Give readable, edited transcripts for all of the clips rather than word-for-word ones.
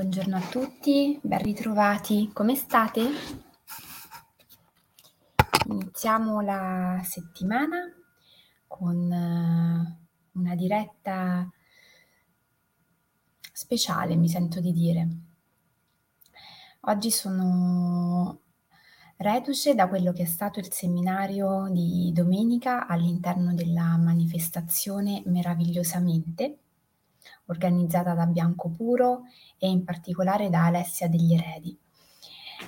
Buongiorno a tutti, ben ritrovati, come state? Iniziamo la settimana con una diretta speciale, mi sento di dire. Oggi sono reduce da quello che è stato il seminario di domenica all'interno della manifestazione Meravigliosamente, organizzata da Bianco Puro e in particolare da Alessia degli Eredi.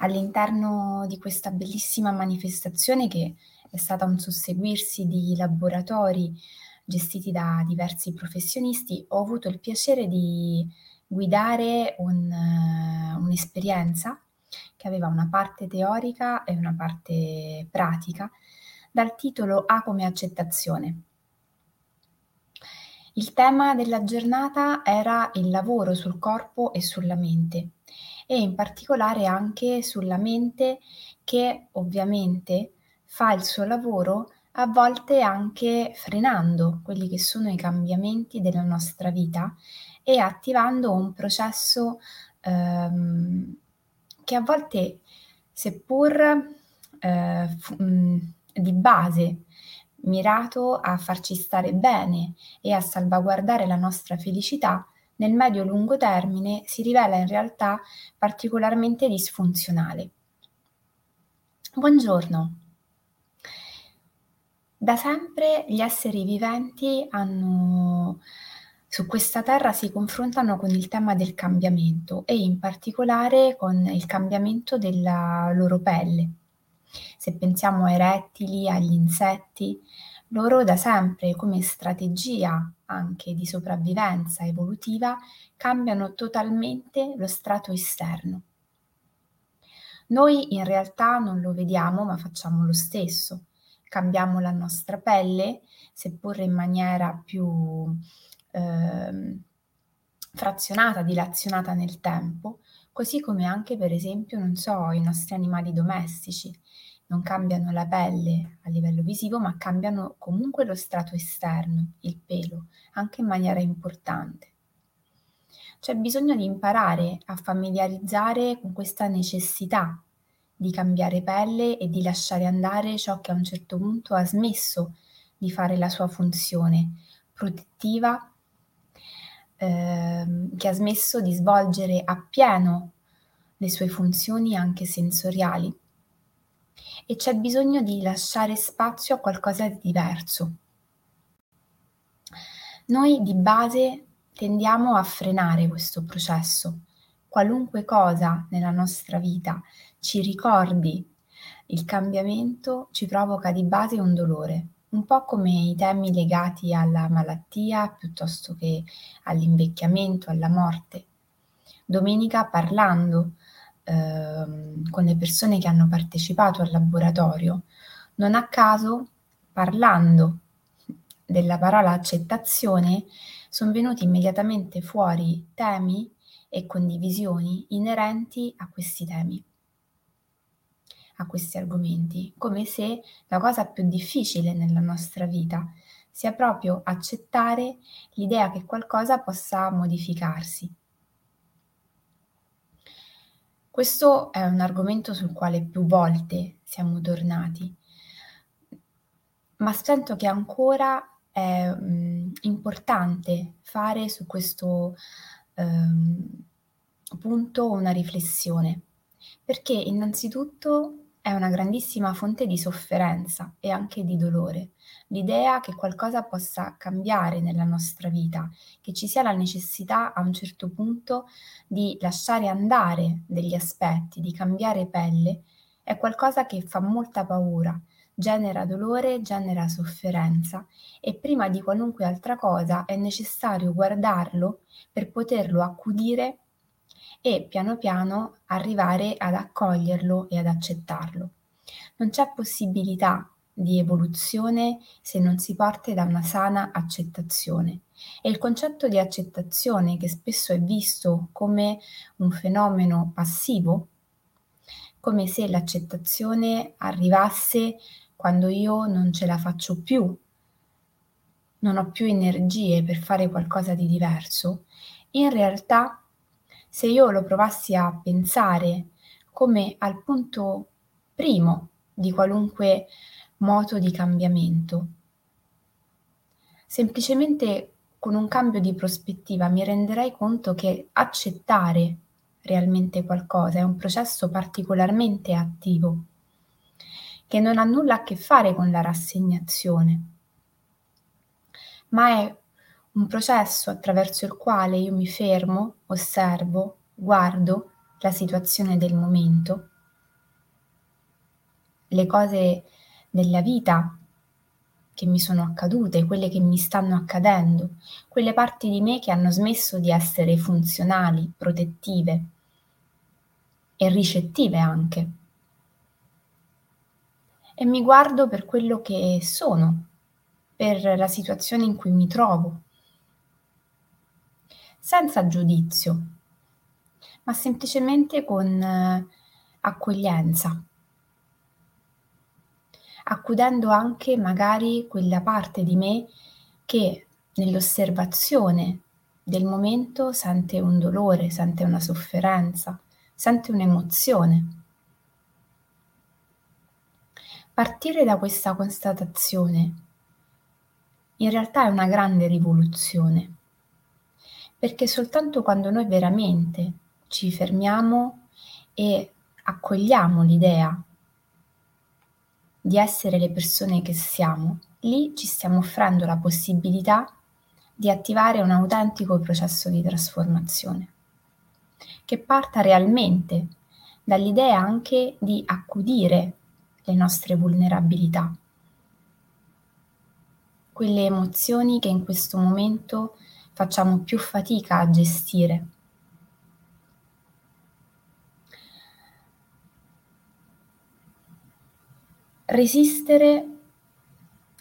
All'interno di questa bellissima manifestazione, che è stata un susseguirsi di laboratori gestiti da diversi professionisti, ho avuto il piacere di guidare un'esperienza che aveva una parte teorica e una parte pratica, dal titolo A come accettazione. Il tema della giornata era il lavoro sul corpo e sulla mente, e in particolare anche sulla mente, che ovviamente fa il suo lavoro a volte anche frenando quelli che sono i cambiamenti della nostra vita e attivando un processo che a volte, seppur di base, mirato a farci stare bene e a salvaguardare la nostra felicità, nel medio-lungo termine si rivela in realtà particolarmente disfunzionale. Buongiorno. Da sempre gli esseri viventi su questa terra si confrontano con il tema del cambiamento e in particolare con il cambiamento della loro pelle. Se pensiamo ai rettili, agli insetti, loro da sempre, come strategia anche di sopravvivenza evolutiva, cambiano totalmente lo strato esterno. Noi in realtà non lo vediamo, ma facciamo lo stesso. Cambiamo la nostra pelle, seppur in maniera più frazionata, dilazionata nel tempo, così come anche, per esempio, i nostri animali domestici non cambiano la pelle a livello visivo, ma cambiano comunque lo strato esterno, il pelo, anche in maniera importante. C'è bisogno di imparare a familiarizzare con questa necessità di cambiare pelle e di lasciare andare ciò che a un certo punto ha smesso di fare la sua funzione protettiva, che ha smesso di svolgere appieno le sue funzioni anche sensoriali, e c'è bisogno di lasciare spazio a qualcosa di diverso. Noi di base tendiamo a frenare questo processo. Qualunque cosa nella nostra vita ci ricordi il cambiamento ci provoca di base un dolore, un po' come i temi legati alla malattia piuttosto che all'invecchiamento, alla morte. Domenica, parlando con le persone che hanno partecipato al laboratorio, non a caso, parlando della parola accettazione, sono venuti immediatamente fuori temi e condivisioni inerenti a questi temi, a questi argomenti, come se la cosa più difficile nella nostra vita sia proprio accettare l'idea che qualcosa possa modificarsi. Questo è un argomento sul quale più volte siamo tornati, ma sento che ancora è importante fare su questo punto una riflessione, perché innanzitutto è una grandissima fonte di sofferenza e anche di dolore, l'idea che qualcosa possa cambiare nella nostra vita, che ci sia la necessità a un certo punto di lasciare andare degli aspetti, di cambiare pelle, è qualcosa che fa molta paura, genera dolore, genera sofferenza, e prima di qualunque altra cosa è necessario guardarlo per poterlo accudire e piano piano arrivare ad accoglierlo e ad accettarlo. Non c'è possibilità di evoluzione se non si parte da una sana accettazione. E il concetto di accettazione, che spesso è visto come un fenomeno passivo, come se l'accettazione arrivasse quando io non ce la faccio più, non ho più energie per fare qualcosa di diverso, in realtà se io lo provassi a pensare come al punto primo di qualunque moto di cambiamento. Semplicemente con un cambio di prospettiva mi renderei conto che accettare realmente qualcosa è un processo particolarmente attivo, che non ha nulla a che fare con la rassegnazione, ma è un processo attraverso il quale io mi fermo, osservo, guardo la situazione del momento, le cose della vita che mi sono accadute, quelle che mi stanno accadendo, quelle parti di me che hanno smesso di essere funzionali, protettive e ricettive anche. E mi guardo per quello che sono, per la situazione in cui mi trovo, senza giudizio, ma semplicemente con accoglienza, accudendo anche magari quella parte di me che nell'osservazione del momento sente un dolore, sente una sofferenza, sente un'emozione. Partire da questa constatazione in realtà è una grande rivoluzione, perché soltanto quando noi veramente ci fermiamo e accogliamo l'idea di essere le persone che siamo, lì ci stiamo offrendo la possibilità di attivare un autentico processo di trasformazione, che parta realmente dall'idea anche di accudire le nostre vulnerabilità, quelle emozioni che in questo momento facciamo più fatica a gestire. Resistere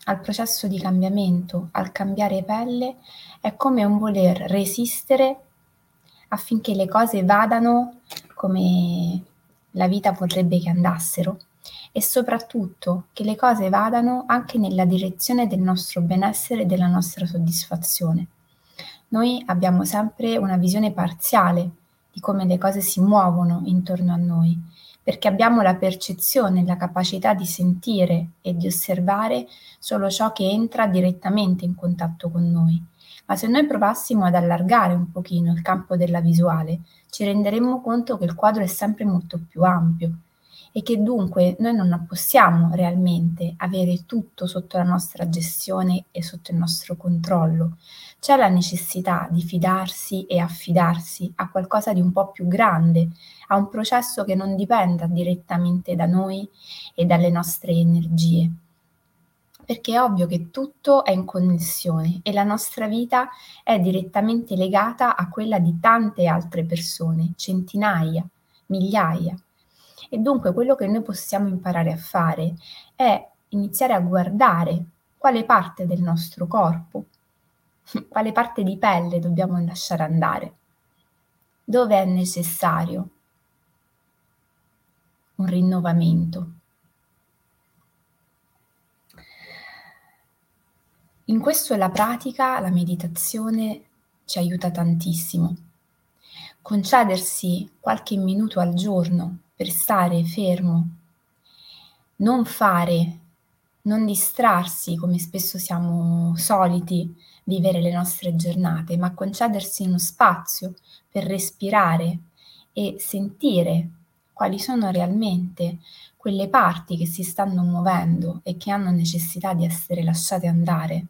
al processo di cambiamento, al cambiare pelle, è come un voler resistere affinché le cose vadano come la vita vorrebbe che andassero e soprattutto che le cose vadano anche nella direzione del nostro benessere e della nostra soddisfazione. Noi abbiamo sempre una visione parziale di come le cose si muovono intorno a noi, perché abbiamo la percezione e la capacità di sentire e di osservare solo ciò che entra direttamente in contatto con noi. Ma se noi provassimo ad allargare un pochino il campo della visuale, ci renderemmo conto che il quadro è sempre molto più ampio e che dunque noi non possiamo realmente avere tutto sotto la nostra gestione e sotto il nostro controllo. C'è la necessità di fidarsi e affidarsi a qualcosa di un po' più grande, a un processo che non dipenda direttamente da noi e dalle nostre energie. Perché è ovvio che tutto è in connessione e la nostra vita è direttamente legata a quella di tante altre persone, centinaia, migliaia. E dunque quello che noi possiamo imparare a fare è iniziare a guardare quale parte del nostro corpo, quale parte di pelle dobbiamo lasciare andare, dove è necessario un rinnovamento. In questo la pratica, la meditazione ci aiuta tantissimo. Concedersi qualche minuto al giorno per stare fermo, non fare, non distrarsi come spesso siamo soliti vivere le nostre giornate, ma concedersi uno spazio per respirare e sentire quali sono realmente quelle parti che si stanno muovendo e che hanno necessità di essere lasciate andare,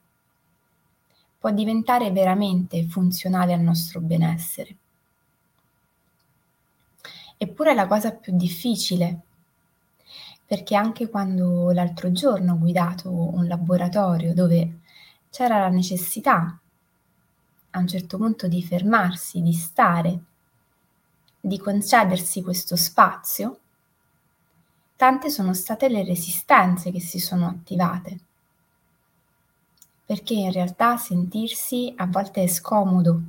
può diventare veramente funzionale al nostro benessere. Eppure è la cosa più difficile, perché anche quando l'altro giorno ho guidato un laboratorio dove c'era la necessità a un certo punto di fermarsi, di stare, di concedersi questo spazio, tante sono state le resistenze che si sono attivate, perché in realtà sentirsi a volte è scomodo,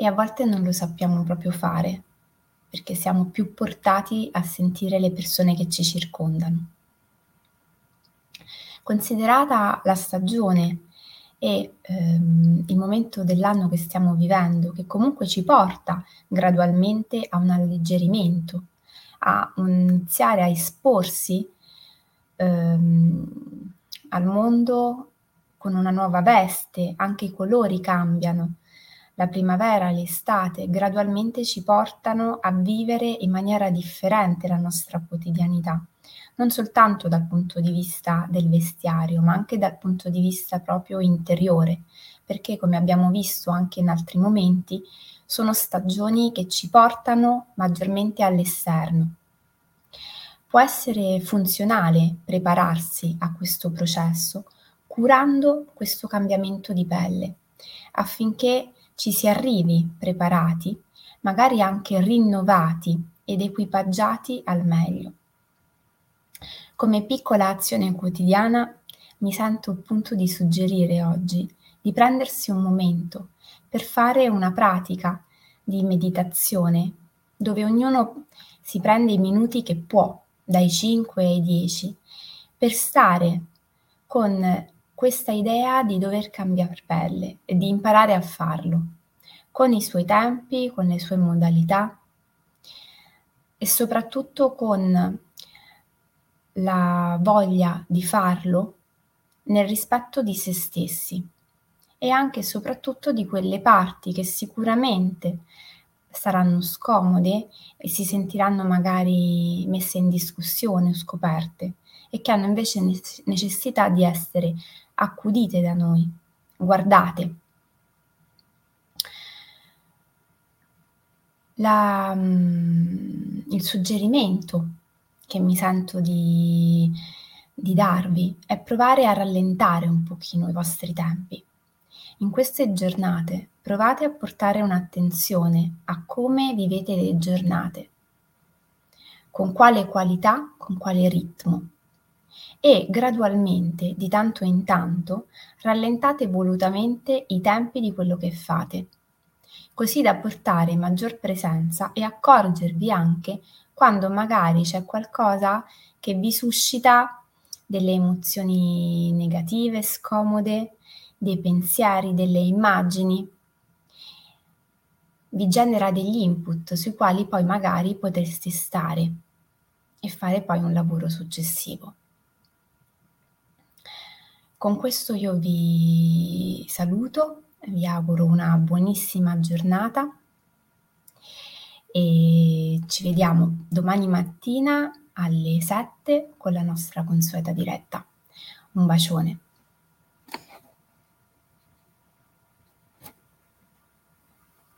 e a volte non lo sappiamo proprio fare, perché siamo più portati a sentire le persone che ci circondano. Considerata la stagione e il momento dell'anno che stiamo vivendo, che comunque ci porta gradualmente a un alleggerimento, a iniziare a esporsi al mondo con una nuova veste, anche i colori cambiano. La primavera, l'estate gradualmente ci portano a vivere in maniera differente la nostra quotidianità, non soltanto dal punto di vista del vestiario, ma anche dal punto di vista proprio interiore, perché come abbiamo visto anche in altri momenti, sono stagioni che ci portano maggiormente all'esterno. Può essere funzionale prepararsi a questo processo, curando questo cambiamento di pelle, affinché ci si arrivi preparati, magari anche rinnovati ed equipaggiati al meglio. Come piccola azione quotidiana mi sento appunto di suggerire oggi di prendersi un momento per fare una pratica di meditazione dove ognuno si prende i minuti che può, dai 5 ai 10, per stare con questa idea di dover cambiare pelle e di imparare a farlo, con i suoi tempi, con le sue modalità e soprattutto con la voglia di farlo nel rispetto di se stessi e anche e soprattutto di quelle parti che sicuramente saranno scomode e si sentiranno magari messe in discussione o scoperte e che hanno invece necessità di essere accudite da noi, guardate. Il suggerimento che mi sento di darvi è provare a rallentare un pochino i vostri tempi. In queste giornate provate a portare un'attenzione a come vivete le giornate, con quale qualità, con quale ritmo. E gradualmente, di tanto in tanto, rallentate volutamente i tempi di quello che fate, così da portare maggior presenza e accorgervi anche quando magari c'è qualcosa che vi suscita delle emozioni negative, scomode, dei pensieri, delle immagini, vi genera degli input sui quali poi magari potreste stare e fare poi un lavoro successivo. Con questo io vi saluto, vi auguro una buonissima giornata e ci vediamo domani mattina alle 7 con la nostra consueta diretta. Un bacione.